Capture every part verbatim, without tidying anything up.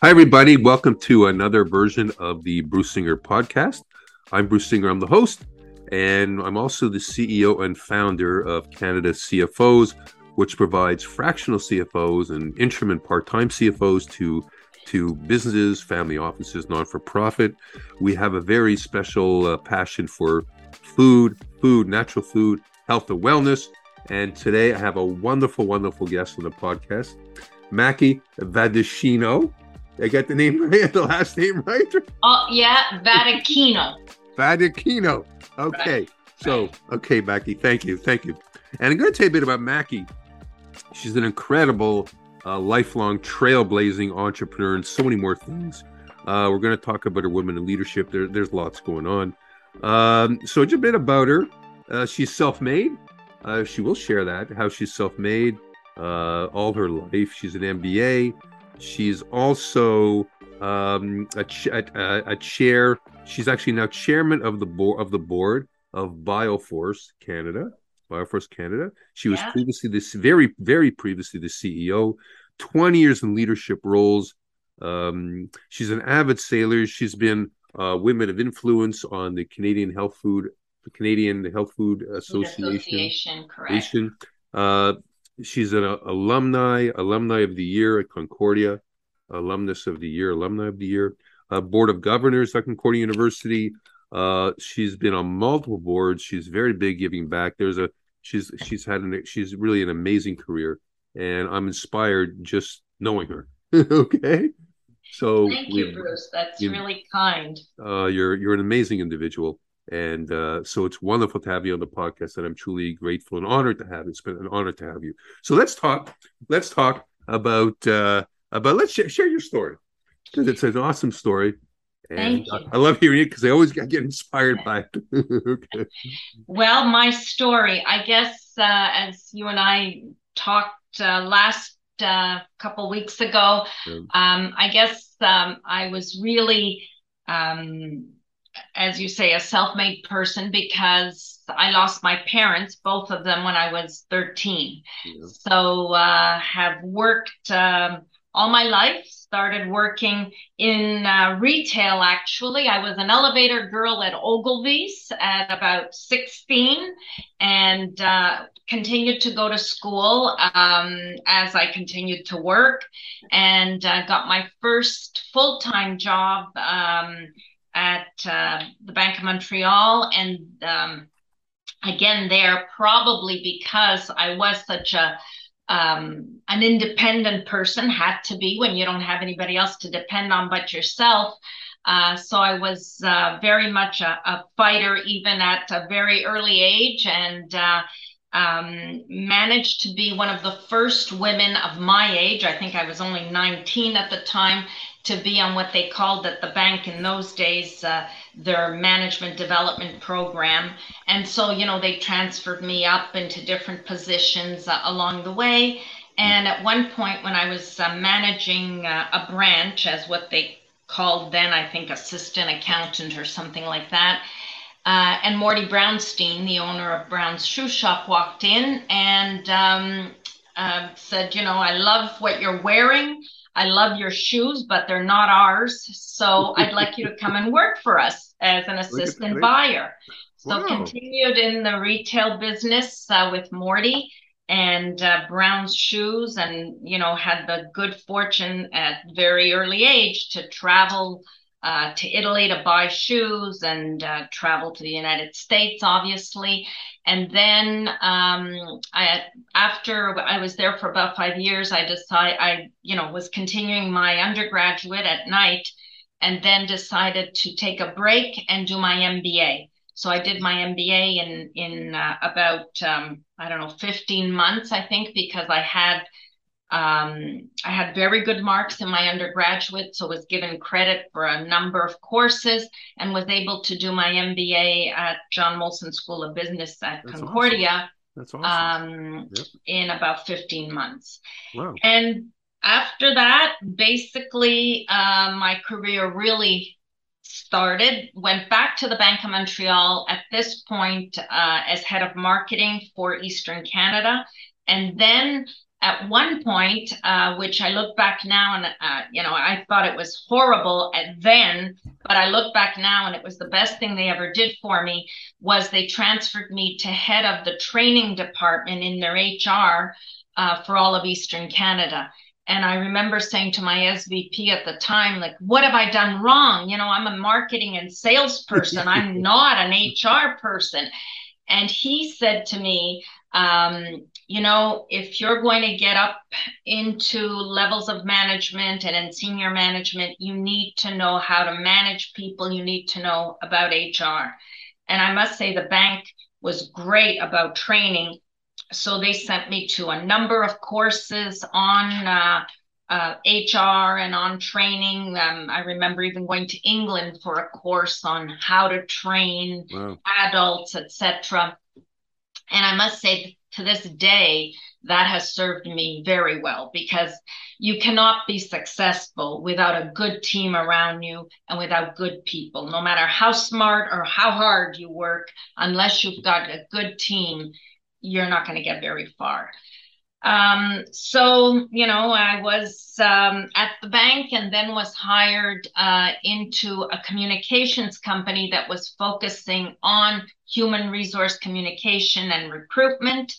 Hi, everybody. Welcome to another version of the Bruce Singer podcast. I'm Bruce Singer. I'm the host, and I'm also the C E O and founder of Canada C F Os, which provides fractional C F Os and interim and part-time C F Os to, to businesses, family offices, non-for-profit. We have a very special uh, passion for food, food, natural food, health and wellness. And today I have a wonderful, wonderful guest on the podcast, Mackie Vadacchino. I got the name right, the last name right? Oh, yeah, Vadacchino. Vadacchino. Okay. Right. So, okay, Mackie, thank you. Thank you. And I'm going to tell you a bit about Mackie. She's an incredible, uh, lifelong trailblazing entrepreneur and so many more things. Uh, we're going to talk about her women in leadership. There, there's lots going on. Um, so just a bit about her. Uh, she's self-made. Uh, she will share that, how she's self-made uh, all her life. She's an M B A. She's also um, a, ch- a, a chair. She's actually now chairman of the board of the board of Bioforce Canada. Bioforce Canada. She was yeah. previously this very, very previously the C E O. twenty years in leadership roles. Um, she's an avid sailor. She's been uh, women of influence on the Canadian Health Food the Canadian Health Food Association. Food Association, correct. Uh, She's an alumni, alumni of the year at Concordia, alumnus of the year, alumni of the year, uh, board of governors at Concordia University. Uh, she's been on multiple boards. She's very big giving back. There's a she's she's had an she's really an amazing career, and I'm inspired just knowing her. Okay, so thank you, we, Bruce. That's you, really kind. Uh, you're you're an amazing individual. And uh, so it's wonderful to have you on the podcast, and I'm truly grateful and honored to have you. It's been an honor to have you. So let's talk. Let's talk about uh, about let's sh- share your story, because it's an awesome story. And thank you. I love hearing it because I always get inspired by it. Okay. Well, my story, I guess, uh, as you and I talked uh, last uh, couple weeks ago, um, um, I guess um, I was really. Um, as you say, a self-made person, because I lost my parents, both of them, when I was thirteen. Yeah. So uh, have worked um, all my life, started working in uh, retail, actually. I was an elevator girl at Ogilvy's at about sixteen, and uh, continued to go to school um, as I continued to work, and uh, got my first full-time job um at uh, the Bank of Montreal. And um, again, there probably because I was such a um, an independent person, had to be when you don't have anybody else to depend on but yourself. Uh, so I was uh, very much a, a fighter, even at a very early age, and uh, um, managed to be one of the first women of my age. I think I was only nineteen at the time, to be on what they called at the bank in those days, uh, their management development program. And so, you know, they transferred me up into different positions uh, along the way. And at one point when I was uh, managing uh, a branch, as what they called then, I think assistant accountant or something like that. Uh, and Morty Brownstein, the owner of Brown's Shoe Shop, walked in and um, uh, said, you know, I love what you're wearing. I love your shoes, but they're not ours. So I'd like you to come and work for us as an assistant buyer. So wow. Continued in the retail business uh, with Morty and uh, Brown's Shoes, and, you know, had the good fortune at very early age to travel uh, to Italy to buy shoes, and uh, travel to the United States, obviously. And then um, I, after I was there for about five years, I decided I, you know, was continuing my undergraduate at night, and then decided to take a break and do my M B A. So I did my M B A in in uh, about um, I don't know fifteen months, I think, because I had um, I had very good marks in my undergraduate, so was given credit for a number of courses, and was able to do my M B A at John Molson School of Business at That's Concordia. Awesome. That's awesome. Um, yep. In about fifteen months. Wow. And after that, basically, uh, my career really started, went back to the Bank of Montreal at this point uh, as head of marketing for Eastern Canada. And then at one point, uh, which I look back now and, uh, you know, I thought it was horrible at then, but I look back now and it was the best thing they ever did for me, was they transferred me to head of the training department in their H R uh, for all of Eastern Canada. And I remember saying to my S V P at the time, like, what have I done wrong? You know, I'm a marketing and sales person. I'm not an H R person. And he said to me, um, you know, if you're going to get up into levels of management and in senior management, you need to know how to manage people. You need to know about H R. And I must say the bank was great about training. So they sent me to a number of courses on uh, uh, H R and on training. Um, I remember even going to England for a course on how to train wow. adults, et cetera. And I must say to this day, that has served me very well, because you cannot be successful without a good team around you and without good people, no matter how smart or how hard you work, unless you've got a good team, you're not going to get very far. Um, so, you know, I was um, at the bank and then was hired uh, into a communications company that was focusing on human resource communication and recruitment,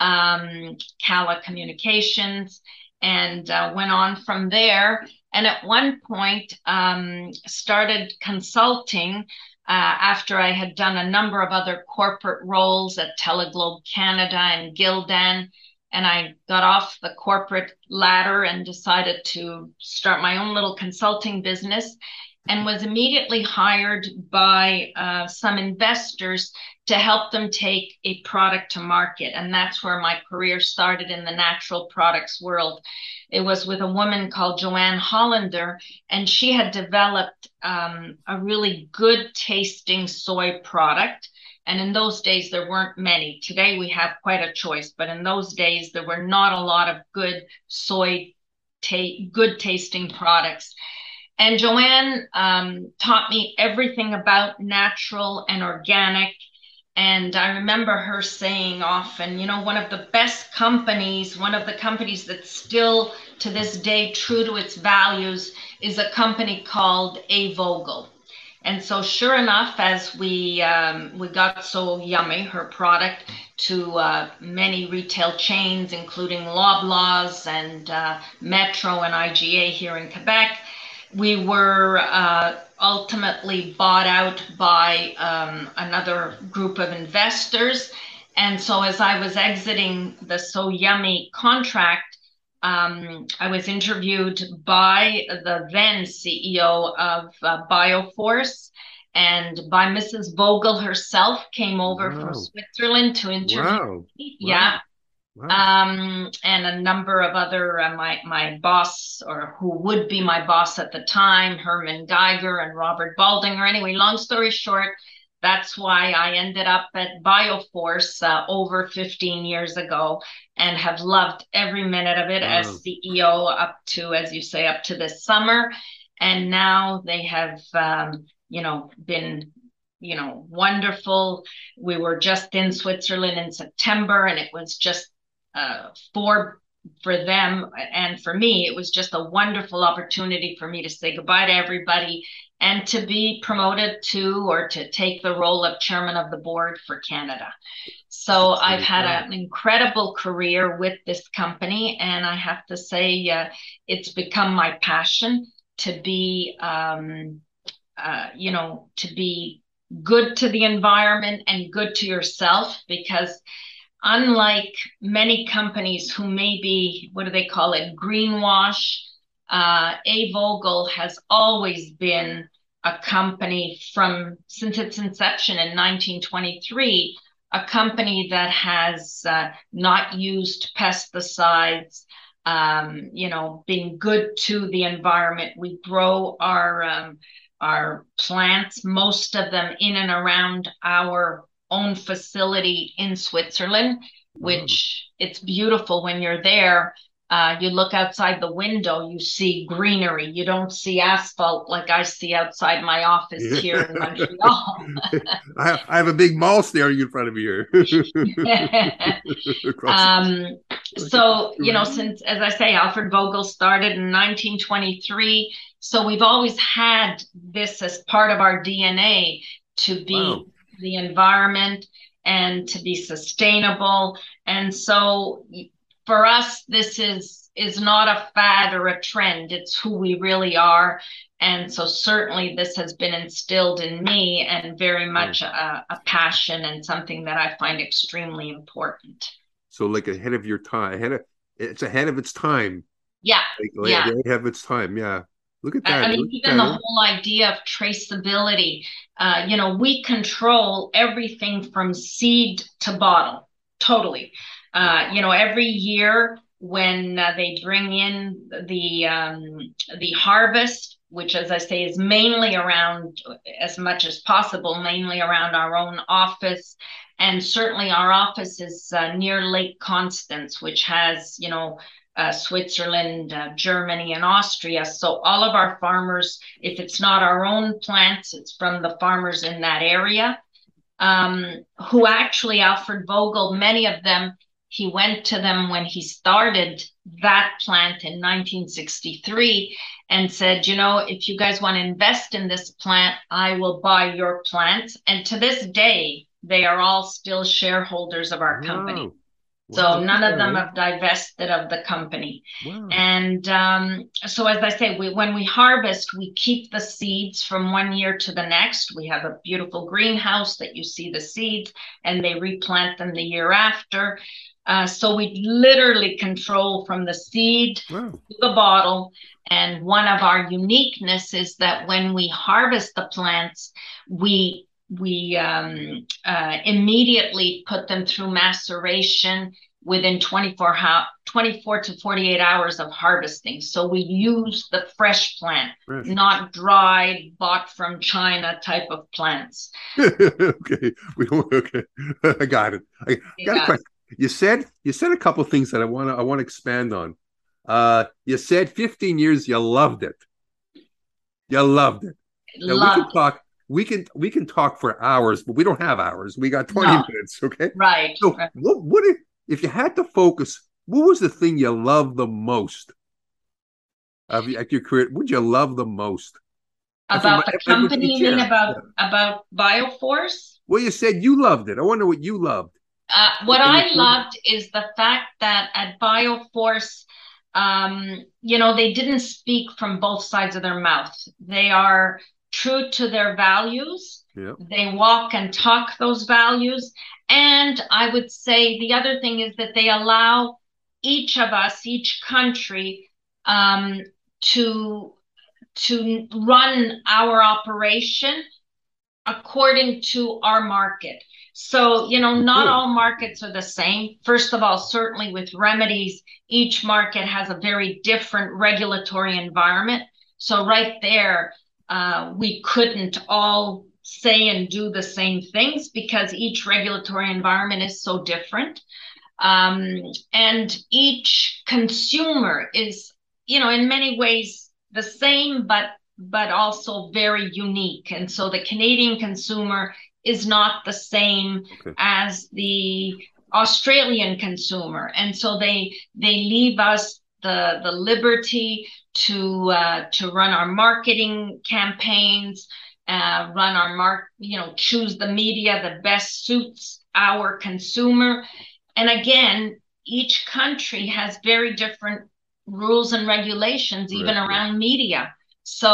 um, Cala Communications, and uh, went on from there. And at one point um, started consulting Uh, after I had done a number of other corporate roles at Teleglobe Canada and Gildan, and I got off the corporate ladder and decided to start my own little consulting business, and was immediately hired by uh, some investors to help them take a product to market. And that's where my career started in the natural products world. It was with a woman called Joanne Hollander, and she had developed um, a really good tasting soy product. And in those days, there weren't many. Today, we have quite a choice, but in those days, there were not a lot of good soy, ta- good tasting products. And Joanne um, taught me everything about natural and organic. And I remember her saying often, you know, one of the best companies, one of the companies that's still to this day true to its values, is a company called A. Vogel. And so sure enough, as we um, we got So Yummy, her product, to uh, many retail chains, including Loblaws and uh, Metro and I G A here in Quebec, we were uh, ultimately bought out by um, another group of investors. And so as I was exiting the So Yummy contract, um, I was interviewed by the then C E O of uh, Bioforce, and by Missus Vogel herself came over wow. from Switzerland to interview wow. me. Wow. Yeah. Wow. Um, and a number of other, uh, my, my boss, or who would be my boss at the time, Herman Geiger and Robert Baldinger. Anyway, long story short, that's why I ended up at Bioforce uh, over fifteen years ago, and have loved every minute of it wow. as C E O up to, as you say, up to this summer. And now they have, um, you know, been you know, wonderful. We were just in Switzerland in September, and it was just Uh, for for them and for me, it was just a wonderful opportunity for me to say goodbye to everybody and to be promoted to, or to take the role of chairman of the board for Canada. So That's I've had fun. an incredible career with this company, and I have to say uh, it's become my passion to be, um, uh, you know, to be good to the environment and good to yourself, because unlike many companies who maybe, what do they call it, greenwash, uh, A. Vogel has always been a company from, since its inception in nineteen twenty-three, a company that has uh, not used pesticides, um, you know, been good to the environment. We grow our, um, our plants, most of them in and around our own facility in Switzerland, which mm. it's beautiful when you're there. Uh, you look outside the window, you see greenery. You don't see asphalt like I see outside my office here in Montreal. I, I have a big mall staring in front of me here. um, so, you know, since, as I say, Alfred Vogel started in nineteen twenty-three. So we've always had this as part of our D N A to be wow. the environment and to be sustainable. And so for us, this is, is not a fad or a trend. It's who we really are. And so certainly this has been instilled in me and very much a, a passion and something that I find extremely important. So like ahead of your time, ahead of, it's ahead of its time. Yeah. Like, like yeah. Ahead of its time, yeah. Look at that. I mean, Look even that. the whole idea of traceability. Uh, you know, we control everything from seed to bottle, totally. Uh, you know, every year when uh, they bring in the um, the harvest, which, as I say, is mainly around, as much as possible, mainly around our own office. And certainly our office is uh, near Lake Constance, which has, you know, uh, Switzerland, uh, Germany, and Austria. So all of our farmers, if it's not our own plants, it's from the farmers in that area, um, who actually, Alfred Vogel, many of them, he went to them when he started that plant in nineteen sixty-three and said, you know, if you guys want to invest in this plant, I will buy your plants. And to this day, they are all still shareholders of our company. Wow. So wow. none of them have divested of the company. Wow. And um, so, as I say, we, when we harvest, we keep the seeds from one year to the next. We have a beautiful greenhouse that you see the seeds and they replant them the year after. Uh, so we literally control from the seed wow. to the bottle. And one of our uniqueness is that when we harvest the plants, we we um, uh, immediately put them through maceration within twenty-four, ho- twenty-four to forty-eight hours of harvesting. So we use the fresh plant, fresh. not dried, bought from China type of plants. okay, we don't, okay, I got it. I got yeah. a question. You said you said a couple of things that I want to I want to expand on. Uh, you said fifteen years, you loved it. You loved it. Now, loved we can talk. We can we can talk for hours, but we don't have hours. We got twenty no. minutes, okay? Right. So, right. what what if, if you had to focus? What was the thing you loved the most of at your career? What did you love the most about the company and about yeah. about Bioforce? Well, you said you loved it. I wonder what you loved. Uh, what I loved is the fact that at Bioforce, um, you know, they didn't speak from both sides of their mouth. They are true to their values. Yep. They walk and talk those values. And I would say the other thing is that they allow each of us, each country, um, to, to run our operation according to our market. So, you know, not Good. all markets are the same. First of all, certainly with remedies, each market has a very different regulatory environment. So right there, Uh, we couldn't all say and do the same things because each regulatory environment is so different. Um, and each consumer is, you know, in many ways the same, but but also very unique. And so the Canadian consumer is not the same okay. as the Australian consumer. And so they they leave us the the liberty to uh, to run our marketing campaigns, uh, run our mark, you know, choose the media that best suits our consumer. And again, each country has very different rules and regulations, even right. around media. So,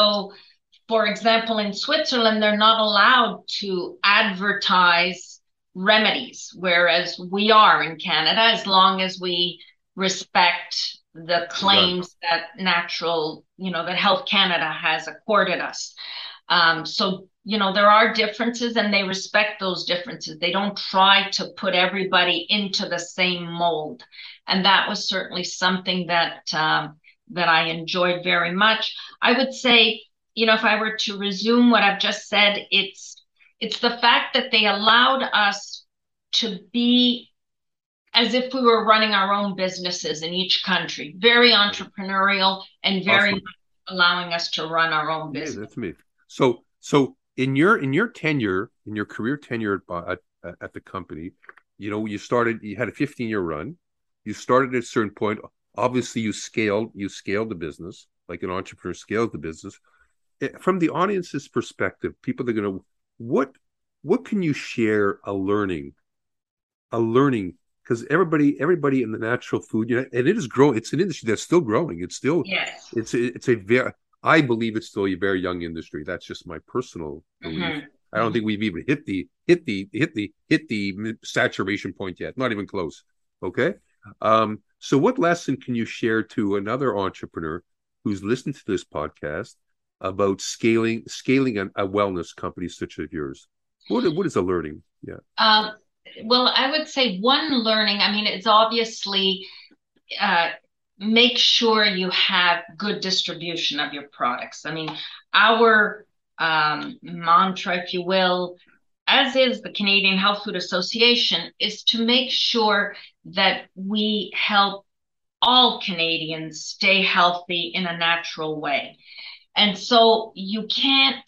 for example, in Switzerland, they're not allowed to advertise remedies, whereas we are in Canada, as long as we respect the claims right. that natural, you know, that Health Canada has accorded us. Um, so, you know, there are differences and they respect those differences. They don't try to put everybody into the same mold. And that was certainly something that um, that I enjoyed very much. I would say, you know, if I were to resume what I've just said, it's it's the fact that they allowed us to be as if we were running our own businesses in each country. Very entrepreneurial and very awesome. Allowing us to run our own business. Yeah, that's amazing. So, so in your in your tenure, in your career tenure at, at, at the company, you know, you started, you had a fifteen year run. You started at a certain point. Obviously, you scaled, you scaled the business like an entrepreneur scales the business. From the audience's perspective, people that are going to, what what can you share a learning, a learning. Because everybody, everybody in the natural food, you know, and it is growing. It's an industry that's still growing. It's still, yes. it's it's a very, I believe it's still a very young industry. That's just my personal belief. Mm-hmm. I don't think we've even hit the hit the hit the hit the saturation point yet. Not even close. Okay. Um, so, what lesson can you share to another entrepreneur who's listened to this podcast about scaling scaling a, a wellness company such as yours? What what is a learning? Yeah. Um. Well, I would say one learning, I mean, it's obviously uh, make sure you have good distribution of your products. I mean, our um, mantra, if you will, as is the Canadian Health Food Association, is to make sure that we help all Canadians stay healthy in a natural way. And so you can't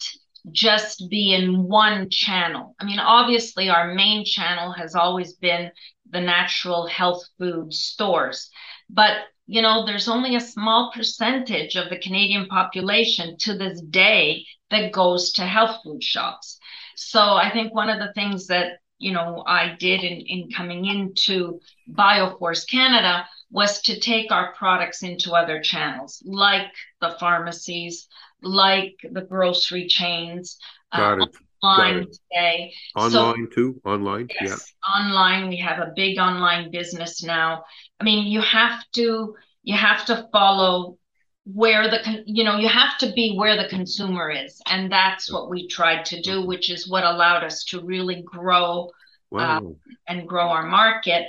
just be in one channel. I mean, obviously, our main channel has always been the natural health food stores. But, you know, there's only a small percentage of the Canadian population to this day that goes to health food shops. So I think one of the things that, you know, I did in, in coming into Bioforce Canada was to take our products into other channels, like the pharmacies, like the grocery chains, Got uh, it. online Got it. today. Online so, too, online? Yes, yeah. online. We have a big online business now. I mean, you have to, you have to follow where the, you know, you have to be where the consumer is. And that's what we tried to do, which is what allowed us to really grow wow. um, and grow our market.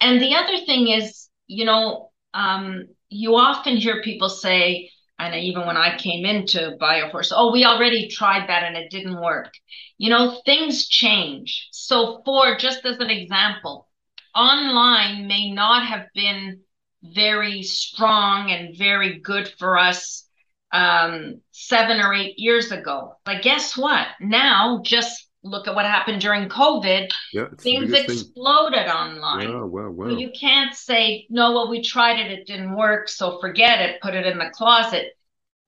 And the other thing is, you know, um, you often hear people say, and even when I came into Bioforce, oh, we already tried that and it didn't work. You know, things change. So for, just as an example, online may not have been very strong and very good for us um, seven or eight years ago. But guess what? Now, just look at what happened during COVID. Yeah, things exploded thing. online. Wow, wow, wow. So you can't say, no, well, we tried it, it didn't work, so forget it, put it in the closet.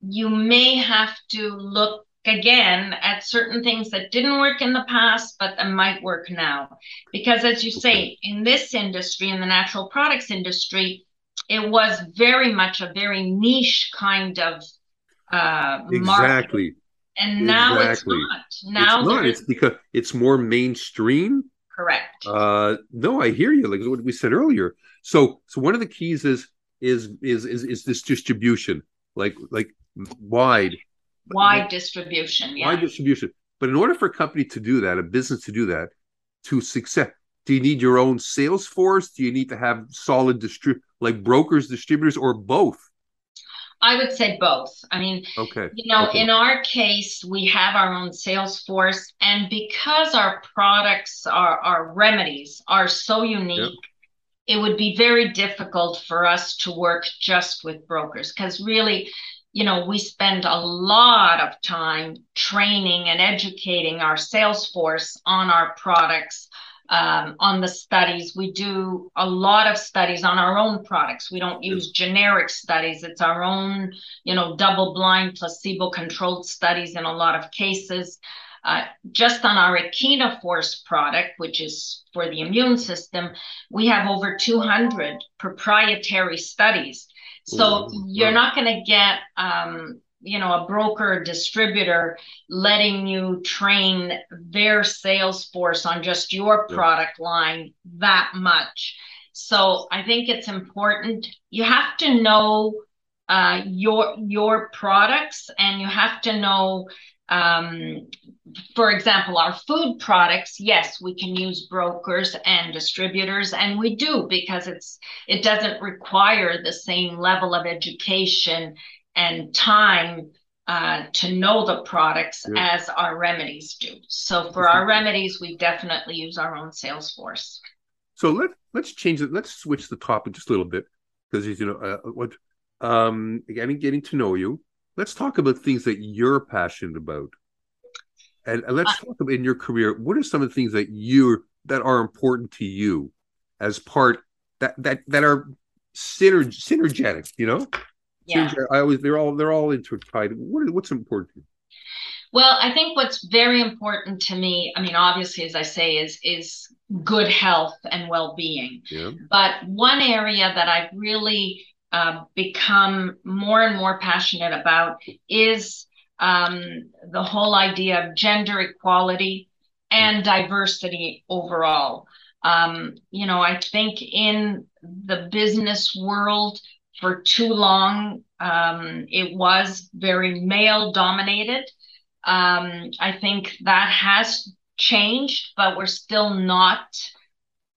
You may have to look again at certain things that didn't work in the past, but that might work now. Because as you say, okay. in this industry, in the natural products industry, it was very much a very niche kind of uh, exactly. market. And now exactly. it's not. Now it's not. It's because it's more mainstream. Correct. Uh, no, I hear you. Like what we said earlier. So, so one of the keys is is is is, is this distribution, like like wide, wide like, distribution. Yeah. Wide distribution. But in order for a company to do that, a business to do that, to success, do you need your own sales force? Do you need to have solid distrib- like brokers, distributors, or both? I would say both. I mean, okay. you know, okay. in our case, we have our own sales force. And because our products, our, our remedies are so unique, yep. it would be very difficult for us to work just with brokers. Because really, you know, we spend a lot of time training and educating our sales force on our products, um, on the studies. We do a lot of studies on our own products. We don't use generic studies. It's our own, you know, double-blind, placebo-controlled studies in a lot of cases. Uh, just on our Echinaforce product, which is for the immune system, we have over two hundred proprietary studies. So Ooh. you're not going to get... Um, you know, a broker or distributor letting you train their sales force on just your product yeah. line that much. So I think it's important. You have to know uh, your your products, and you have to know, um, for example, our food products. Yes, we can use brokers and distributors, and we do because it's it doesn't require the same level of education and time uh, to know the products yeah. as our remedies do. So for our remedies, we definitely use our own sales force. So let let's change it. Let's switch the topic just a little bit, because you know uh, what. Um, again, getting to know you. Let's talk about things that you're passionate about, and, and let's uh, talk about in your career. What are some of the things that you that are important to you as part that that that are synerg- synergetic? You know, yeah. Synerg- I always they're all they're all intertied. What what's important to you? Well, I think what's very important to me, I mean, obviously, as I say, is is good health and well-being. Yeah. But one area that I've really uh, become more and more passionate about is um, the whole idea of gender equality and diversity overall. Um, you know, I think in the business world for too long, um, it was very male-dominated. Um, I think that has changed, but we're still not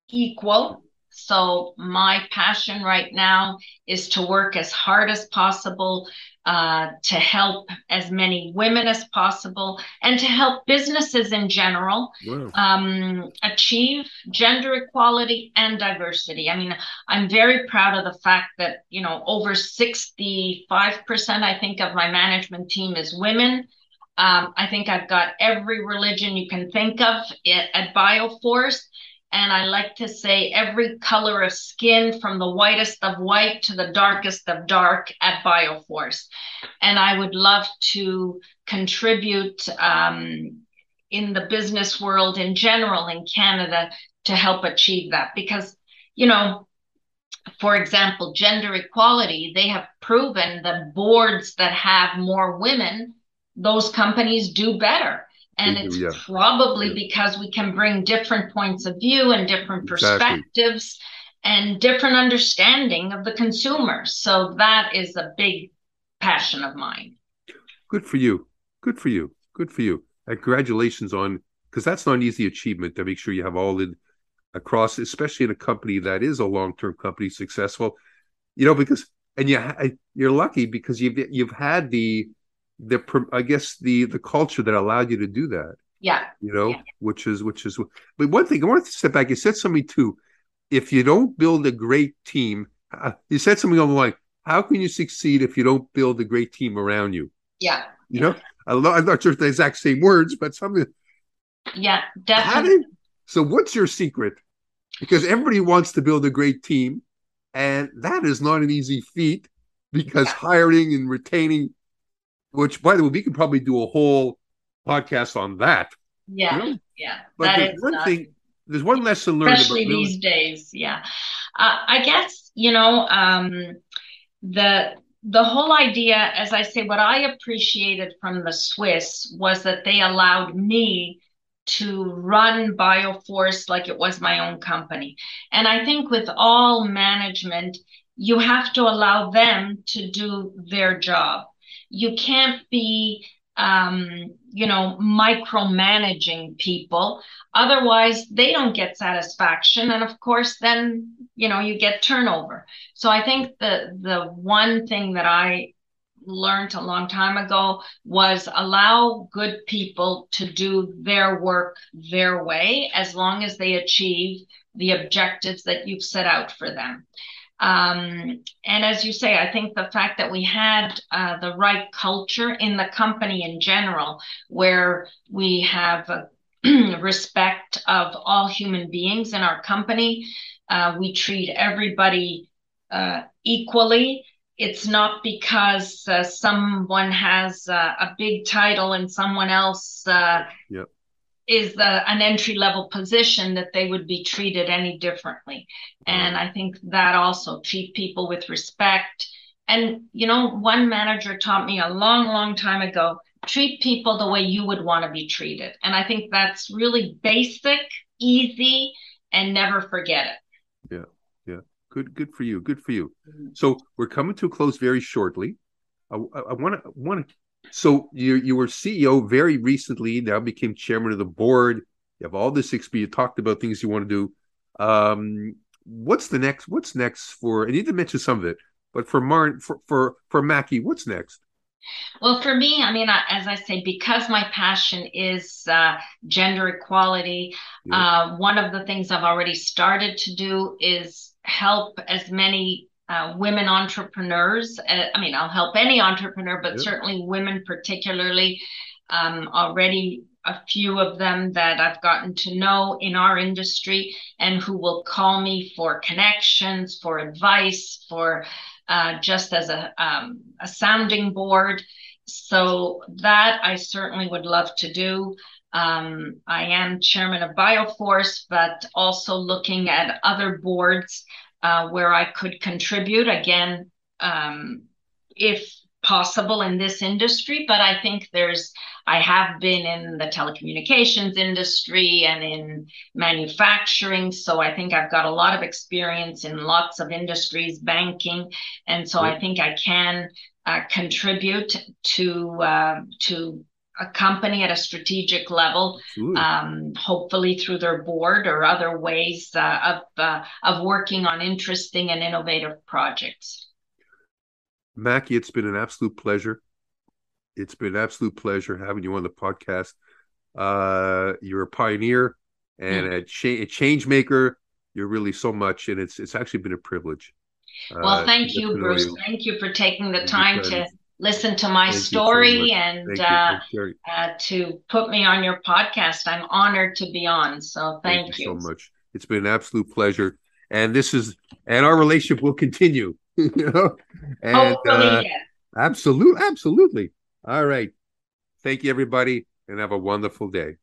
equal. So my passion right now is to work as hard as possible, uh, to help as many women as possible, and to help businesses in general, wow. um, achieve gender equality and diversity. I mean, I'm very proud of the fact that, you know, over sixty-five percent, I think, of my management team is women. Um, I think I've got every religion you can think of it, at Bioforce. And I like to say every color of skin, from the whitest of white to the darkest of dark, at Bioforce. And I would love to contribute um, in the business world in general in Canada to help achieve that. Because, you know, for example, gender equality, they have proven that boards that have more women, those companies do better. And do, it's yeah. probably yeah. because we can bring different points of view and different exactly. perspectives and different understanding of the consumer. So that is a big passion of mine. Good for you. Good for you. Good for you. And congratulations on, because that's not an easy achievement to make sure you have all in across, especially in a company that is a long-term company, successful, you know, because, and you, you're lucky because you've, you've had the, The I guess the the culture that allowed you to do that, yeah, you know, yeah. which is which is. But one thing I want to step back. You said something too. If you don't build a great team, uh, you said something on the line. How can you succeed if you don't build a great team around you? Yeah, you yeah. know, I'm not, I'm not sure if the exact same words, but something. Yeah, definitely. Did, so, what's your secret? Because everybody wants to build a great team, and that is not an easy feat because yeah. hiring and retaining. Which, by the way, we could probably do a whole podcast on that. Yeah, you know? yeah. But that there's is one not, thing. There's one lesson learned, especially about these days. Yeah, uh, I guess you know um, the the whole idea. As I say, what I appreciated from the Swiss was that they allowed me to run Bioforce like it was my own company, and I think with all management, you have to allow them to do their job. You can't be, um, you know, micromanaging people. Otherwise, they don't get satisfaction. And of course, then, you know, you get turnover. So I think the the one thing that I learned a long time ago was allow good people to do their work their way, as long as they achieve the objectives that you've set out for them. Um, and as you say, I think the fact that we had uh, the right culture in the company in general, where we have a respect of all human beings in our company, uh, we treat everybody uh, equally. It's not because uh, someone has uh, a big title and someone else uh, yeah. is the, an entry-level position that they would be treated any differently. And I think that also, treat people with respect. And, you know, one manager taught me a long, long time ago, treat people the way you would want to be treated. And I think that's really basic, easy, and never forget it. Yeah, yeah. Good good for you, good for you. Mm-hmm. So we're coming to a close very shortly. I want to want to... So you you were C E O very recently, now became chairman of the board. You have all this experience. You talked about things you want to do. Um, what's the next? What's next for? I need to mention some of it, but for Mar for for for Mackie, what's next? Well, for me, I mean, I, as I say, because my passion is uh, gender equality, yeah. uh, one of the things I've already started to do is help as many uh, women entrepreneurs. Uh, I mean, I'll help any entrepreneur, but yeah. certainly women particularly. Um, already a few of them that I've gotten to know in our industry and who will call me for connections, for advice, for uh, just as a, um, a sounding board. So that I certainly would love to do. Um, I am chairman of Bioforce, but also looking at other boards uh, where I could contribute again, um, if possible in this industry. But I think there's, I have been in the telecommunications industry and in manufacturing. So I think I've got a lot of experience in lots of industries, banking. And so yeah. I think I can uh, contribute to, uh, to a company at a strategic level, um, hopefully through their board or other ways uh, of, uh, of working on interesting and innovative projects. Mackie, it's been an absolute pleasure. It's been an absolute pleasure having you on the podcast. Uh, you're a pioneer and mm. a, cha- a change maker. You're really so much, and it's it's actually been a privilege. Well, thank uh, you, Bruce. Really, thank you for taking the time to listen to my thank story so and uh, uh, to put me on your podcast. I'm honored to be on. So thank, thank you, you so much. It's been an absolute pleasure, and this is and our relationship will continue. You know, and uh, absolutely, absolutely. All right. Thank you, everybody, and have a wonderful day.